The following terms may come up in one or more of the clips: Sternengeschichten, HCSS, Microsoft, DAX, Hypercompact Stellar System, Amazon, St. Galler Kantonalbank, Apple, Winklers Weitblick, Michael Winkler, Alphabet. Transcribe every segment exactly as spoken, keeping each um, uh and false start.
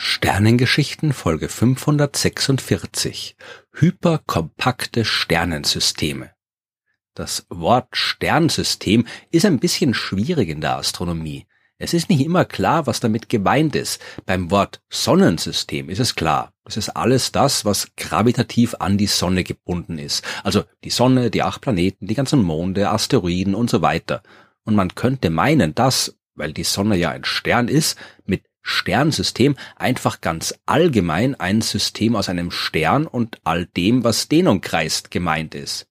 Sternengeschichten Folge fünfhundertsechsundvierzig Hyperkompakte Sternensysteme. Das Wort Sternsystem ist ein bisschen schwierig in der Astronomie. Es ist nicht immer klar, was damit gemeint ist. Beim Wort Sonnensystem ist es klar. Das ist alles das, was gravitativ an die Sonne gebunden ist. Also die Sonne, die acht Planeten, die ganzen Monde, Asteroiden und so weiter. Und man könnte meinen, dass, weil die Sonne ja ein Stern ist, mit Sternsystem einfach ganz allgemein ein System aus einem Stern und all dem, was den umkreist, gemeint ist.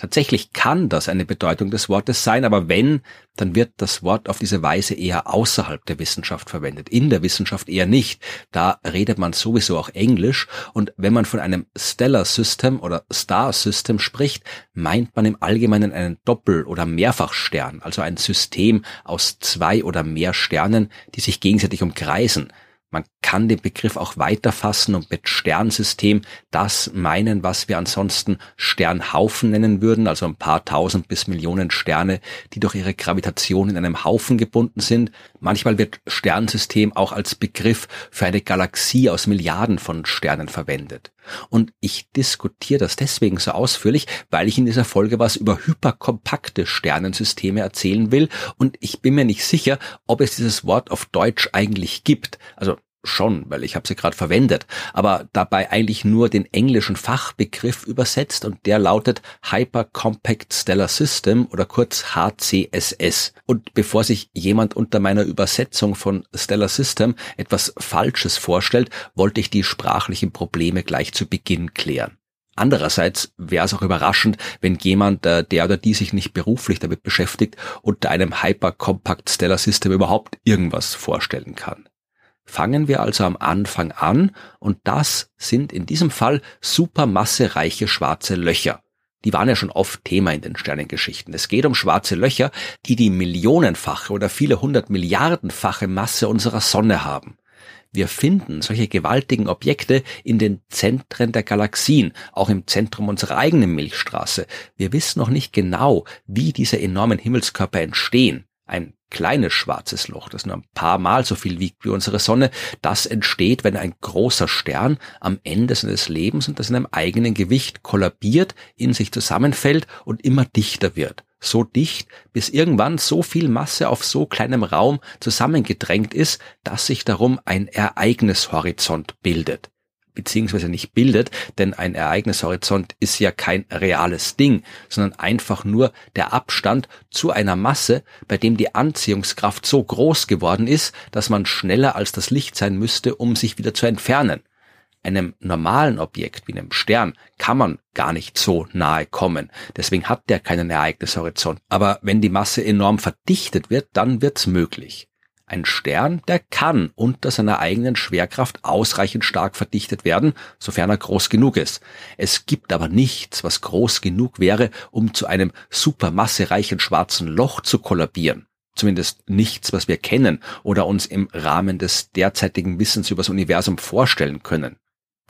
Tatsächlich kann das eine Bedeutung des Wortes sein, aber wenn, dann wird das Wort auf diese Weise eher außerhalb der Wissenschaft verwendet, in der Wissenschaft eher nicht. Da redet man sowieso auch Englisch, und wenn man von einem Stellar System oder Star System spricht, meint man im Allgemeinen einen Doppel- oder Mehrfachstern, also ein System aus zwei oder mehr Sternen, die sich gegenseitig umkreisen. Man kann den Begriff auch weiterfassen und mit Sternsystem das meinen, was wir ansonsten Sternhaufen nennen würden, also ein paar tausend bis Millionen Sterne, die durch ihre Gravitation in einem Haufen gebunden sind. Manchmal wird Sternsystem auch als Begriff für eine Galaxie aus Milliarden von Sternen verwendet. Und ich diskutiere das deswegen so ausführlich, weil ich in dieser Folge was über hyperkompakte Sternensysteme erzählen will, und ich bin mir nicht sicher, ob es dieses Wort auf Deutsch eigentlich gibt. Also schon, weil ich habe sie gerade verwendet, aber dabei eigentlich nur den englischen Fachbegriff übersetzt, und der lautet Hypercompact Stellar System oder kurz H C S S. Und bevor sich jemand unter meiner Übersetzung von Stellar System etwas Falsches vorstellt, wollte ich die sprachlichen Probleme gleich zu Beginn klären. Andererseits wäre es auch überraschend, wenn jemand, der oder die sich nicht beruflich damit beschäftigt, unter einem Hypercompact Stellar System überhaupt irgendwas vorstellen kann. Fangen wir also am Anfang an, und das sind in diesem Fall supermassereiche schwarze Löcher. Die waren ja schon oft Thema in den Sternengeschichten. Es geht um schwarze Löcher, die die millionenfache oder viele hundert Milliardenfache Masse unserer Sonne haben. Wir finden solche gewaltigen Objekte in den Zentren der Galaxien, auch im Zentrum unserer eigenen Milchstraße. Wir wissen noch nicht genau, wie diese enormen Himmelskörper entstehen. Ein kleines schwarzes Loch, das nur ein paar Mal so viel wiegt wie unsere Sonne, das entsteht, wenn ein großer Stern am Ende seines Lebens unter seinem eigenen Gewicht kollabiert, in sich zusammenfällt und immer dichter wird. So dicht, bis irgendwann so viel Masse auf so kleinem Raum zusammengedrängt ist, dass sich darum ein Ereignishorizont bildet. Beziehungsweise nicht bildet, denn ein Ereignishorizont ist ja kein reales Ding, sondern einfach nur der Abstand zu einer Masse, bei dem die Anziehungskraft so groß geworden ist, dass man schneller als das Licht sein müsste, um sich wieder zu entfernen. Einem normalen Objekt wie einem Stern kann man gar nicht so nahe kommen. Deswegen hat der keinen Ereignishorizont. Aber wenn die Masse enorm verdichtet wird, dann wird's möglich. Ein Stern, der kann unter seiner eigenen Schwerkraft ausreichend stark verdichtet werden, sofern er groß genug ist. Es gibt aber nichts, was groß genug wäre, um zu einem supermassereichen schwarzen Loch zu kollabieren. Zumindest nichts, was wir kennen oder uns im Rahmen des derzeitigen Wissens über das Universum vorstellen können.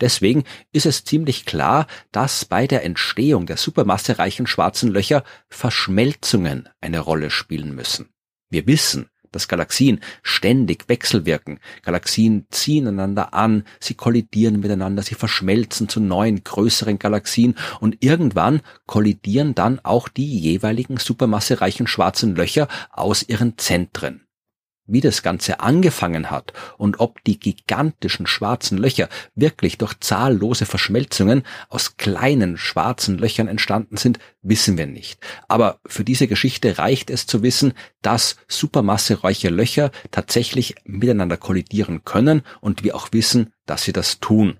Deswegen ist es ziemlich klar, dass bei der Entstehung der supermassereichen schwarzen Löcher Verschmelzungen eine Rolle spielen müssen. Wir wissen, dass Galaxien ständig wechselwirken. Galaxien ziehen einander an, sie kollidieren miteinander, sie verschmelzen zu neuen, größeren Galaxien, und irgendwann kollidieren dann auch die jeweiligen supermassereichen schwarzen Löcher aus ihren Zentren. Wie das Ganze angefangen hat und ob die gigantischen schwarzen Löcher wirklich durch zahllose Verschmelzungen aus kleinen schwarzen Löchern entstanden sind, wissen wir nicht. Aber für diese Geschichte reicht es zu wissen, dass supermassereiche Löcher tatsächlich miteinander kollidieren können, und wir auch wissen, dass sie das tun.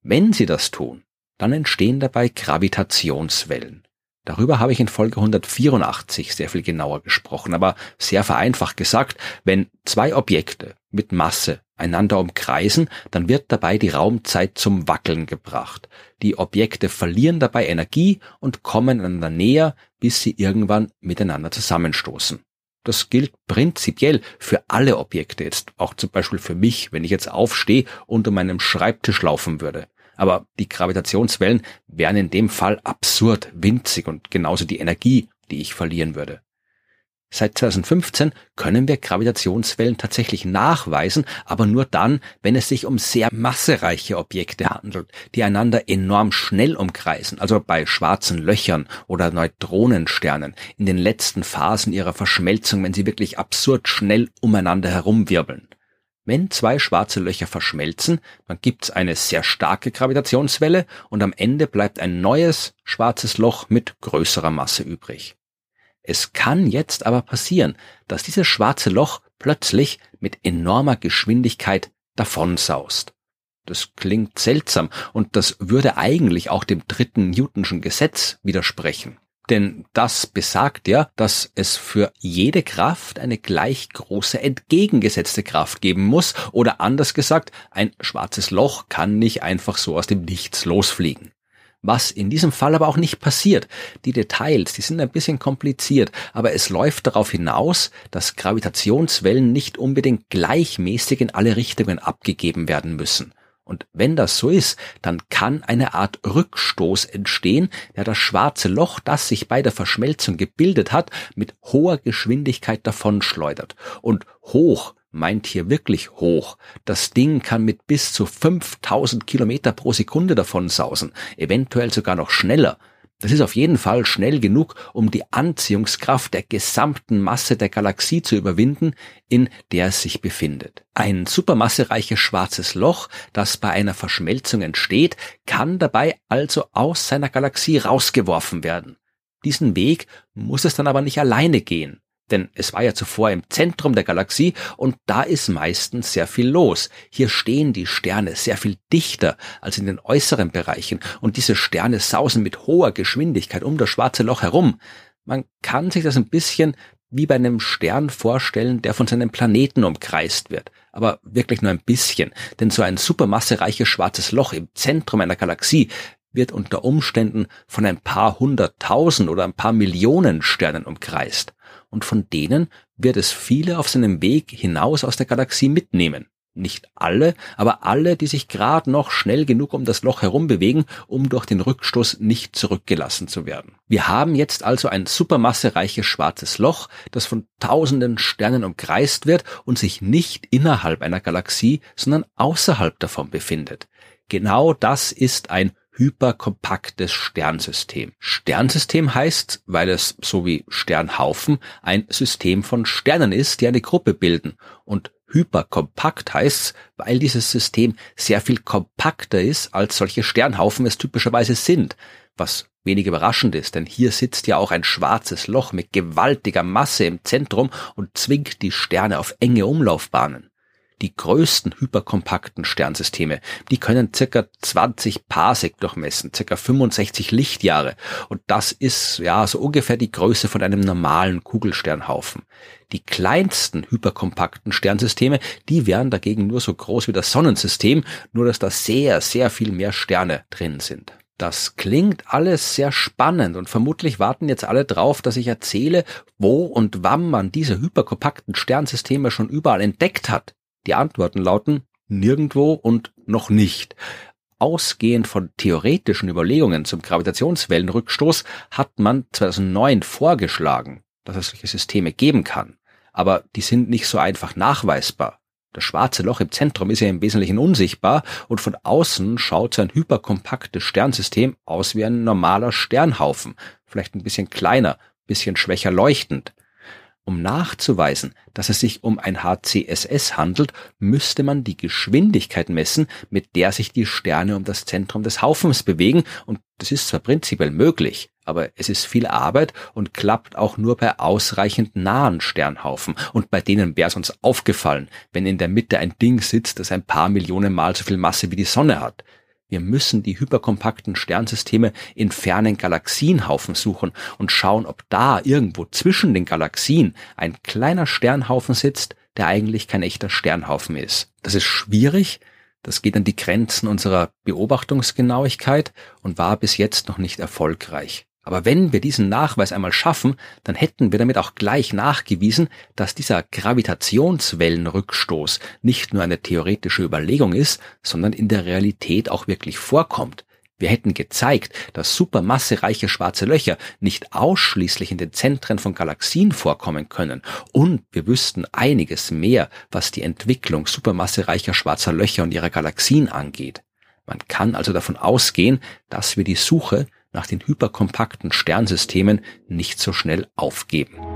Wenn sie das tun, dann entstehen dabei Gravitationswellen. Darüber habe ich in Folge hundertvierundachtzig sehr viel genauer gesprochen, aber sehr vereinfacht gesagt, wenn zwei Objekte mit Masse einander umkreisen, dann wird dabei die Raumzeit zum Wackeln gebracht. Die Objekte verlieren dabei Energie und kommen einander näher, bis sie irgendwann miteinander zusammenstoßen. Das gilt prinzipiell für alle Objekte, jetzt auch zum Beispiel für mich, wenn ich jetzt aufstehe und um meinen Schreibtisch laufen würde. Aber die Gravitationswellen wären in dem Fall absurd winzig, und genauso die Energie, die ich verlieren würde. Seit zweitausendfünfzehn können wir Gravitationswellen tatsächlich nachweisen, aber nur dann, wenn es sich um sehr massereiche Objekte handelt, die einander enorm schnell umkreisen, also bei schwarzen Löchern oder Neutronensternen, in den letzten Phasen ihrer Verschmelzung, wenn sie wirklich absurd schnell umeinander herumwirbeln. Wenn zwei schwarze Löcher verschmelzen, dann gibt's eine sehr starke Gravitationswelle und am Ende bleibt ein neues schwarzes Loch mit größerer Masse übrig. Es kann jetzt aber passieren, dass dieses schwarze Loch plötzlich mit enormer Geschwindigkeit davonsaust. Das klingt seltsam und das würde eigentlich auch dem dritten Newtonschen Gesetz widersprechen. Denn das besagt ja, dass es für jede Kraft eine gleich große entgegengesetzte Kraft geben muss. Oder anders gesagt, ein schwarzes Loch kann nicht einfach so aus dem Nichts losfliegen. Was in diesem Fall aber auch nicht passiert. Die Details, die sind ein bisschen kompliziert, aber es läuft darauf hinaus, dass Gravitationswellen nicht unbedingt gleichmäßig in alle Richtungen abgegeben werden müssen. Und wenn das so ist, dann kann eine Art Rückstoß entstehen, der das schwarze Loch, das sich bei der Verschmelzung gebildet hat, mit hoher Geschwindigkeit davonschleudert. Und hoch meint hier wirklich hoch. Das Ding kann mit bis zu fünftausend Kilometer pro Sekunde davon sausen, eventuell sogar noch schneller. Das ist auf jeden Fall schnell genug, um die Anziehungskraft der gesamten Masse der Galaxie zu überwinden, in der es sich befindet. Ein supermassereiches schwarzes Loch, das bei einer Verschmelzung entsteht, kann dabei also aus seiner Galaxie rausgeworfen werden. Diesen Weg muss es dann aber nicht alleine gehen. Denn es war ja zuvor im Zentrum der Galaxie und da ist meistens sehr viel los. Hier stehen die Sterne sehr viel dichter als in den äußeren Bereichen und diese Sterne sausen mit hoher Geschwindigkeit um das schwarze Loch herum. Man kann sich das ein bisschen wie bei einem Stern vorstellen, der von seinem Planeten umkreist wird. Aber wirklich nur ein bisschen, denn so ein supermassereiches schwarzes Loch im Zentrum einer Galaxie wird unter Umständen von ein paar hunderttausend oder ein paar Millionen Sternen umkreist. Und von denen wird es viele auf seinem Weg hinaus aus der Galaxie mitnehmen. Nicht alle, aber alle, die sich gerade noch schnell genug um das Loch herum bewegen, um durch den Rückstoß nicht zurückgelassen zu werden. Wir haben jetzt also ein supermassereiches schwarzes Loch, das von tausenden Sternen umkreist wird und sich nicht innerhalb einer Galaxie, sondern außerhalb davon befindet. Genau das ist ein hyperkompaktes Sternsystem. Sternsystem heißt, weil es, so wie Sternhaufen, ein System von Sternen ist, die eine Gruppe bilden. Und hyperkompakt heißt, weil dieses System sehr viel kompakter ist, als solche Sternhaufen es typischerweise sind. Was wenig überraschend ist, denn hier sitzt ja auch ein schwarzes Loch mit gewaltiger Masse im Zentrum und zwingt die Sterne auf enge Umlaufbahnen. Die größten hyperkompakten Sternsysteme, die können circa zwanzig Parsec durchmessen, circa fünfundsechzig Lichtjahre. Und das ist ja so ungefähr die Größe von einem normalen Kugelsternhaufen. Die kleinsten hyperkompakten Sternsysteme, die wären dagegen nur so groß wie das Sonnensystem, nur dass da sehr, sehr viel mehr Sterne drin sind. Das klingt alles sehr spannend und vermutlich warten jetzt alle drauf, dass ich erzähle, wo und wann man diese hyperkompakten Sternsysteme schon überall entdeckt hat. Die Antworten lauten nirgendwo und noch nicht. Ausgehend von theoretischen Überlegungen zum Gravitationswellenrückstoß hat man zweitausendneun vorgeschlagen, dass es solche Systeme geben kann. Aber die sind nicht so einfach nachweisbar. Das schwarze Loch im Zentrum ist ja im Wesentlichen unsichtbar und von außen schaut so ein hyperkompaktes Sternsystem aus wie ein normaler Sternhaufen. Vielleicht ein bisschen kleiner, ein bisschen schwächer leuchtend. Um nachzuweisen, dass es sich um ein H C S S handelt, müsste man die Geschwindigkeit messen, mit der sich die Sterne um das Zentrum des Haufens bewegen. Und das ist zwar prinzipiell möglich, aber es ist viel Arbeit und klappt auch nur bei ausreichend nahen Sternhaufen. Und bei denen wäre es uns aufgefallen, wenn in der Mitte ein Ding sitzt, das ein paar Millionen Mal so viel Masse wie die Sonne hat. Wir müssen die hyperkompakten Sternsysteme in fernen Galaxienhaufen suchen und schauen, ob da irgendwo zwischen den Galaxien ein kleiner Sternhaufen sitzt, der eigentlich kein echter Sternhaufen ist. Das ist schwierig, das geht an die Grenzen unserer Beobachtungsgenauigkeit und war bis jetzt noch nicht erfolgreich. Aber wenn wir diesen Nachweis einmal schaffen, dann hätten wir damit auch gleich nachgewiesen, dass dieser Gravitationswellenrückstoß nicht nur eine theoretische Überlegung ist, sondern in der Realität auch wirklich vorkommt. Wir hätten gezeigt, dass supermassereiche schwarze Löcher nicht ausschließlich in den Zentren von Galaxien vorkommen können, und wir wüssten einiges mehr, was die Entwicklung supermassereicher schwarzer Löcher und ihrer Galaxien angeht. Man kann also davon ausgehen, dass wir die Suche nach den hyperkompakten Sternsystemen nicht so schnell aufgeben.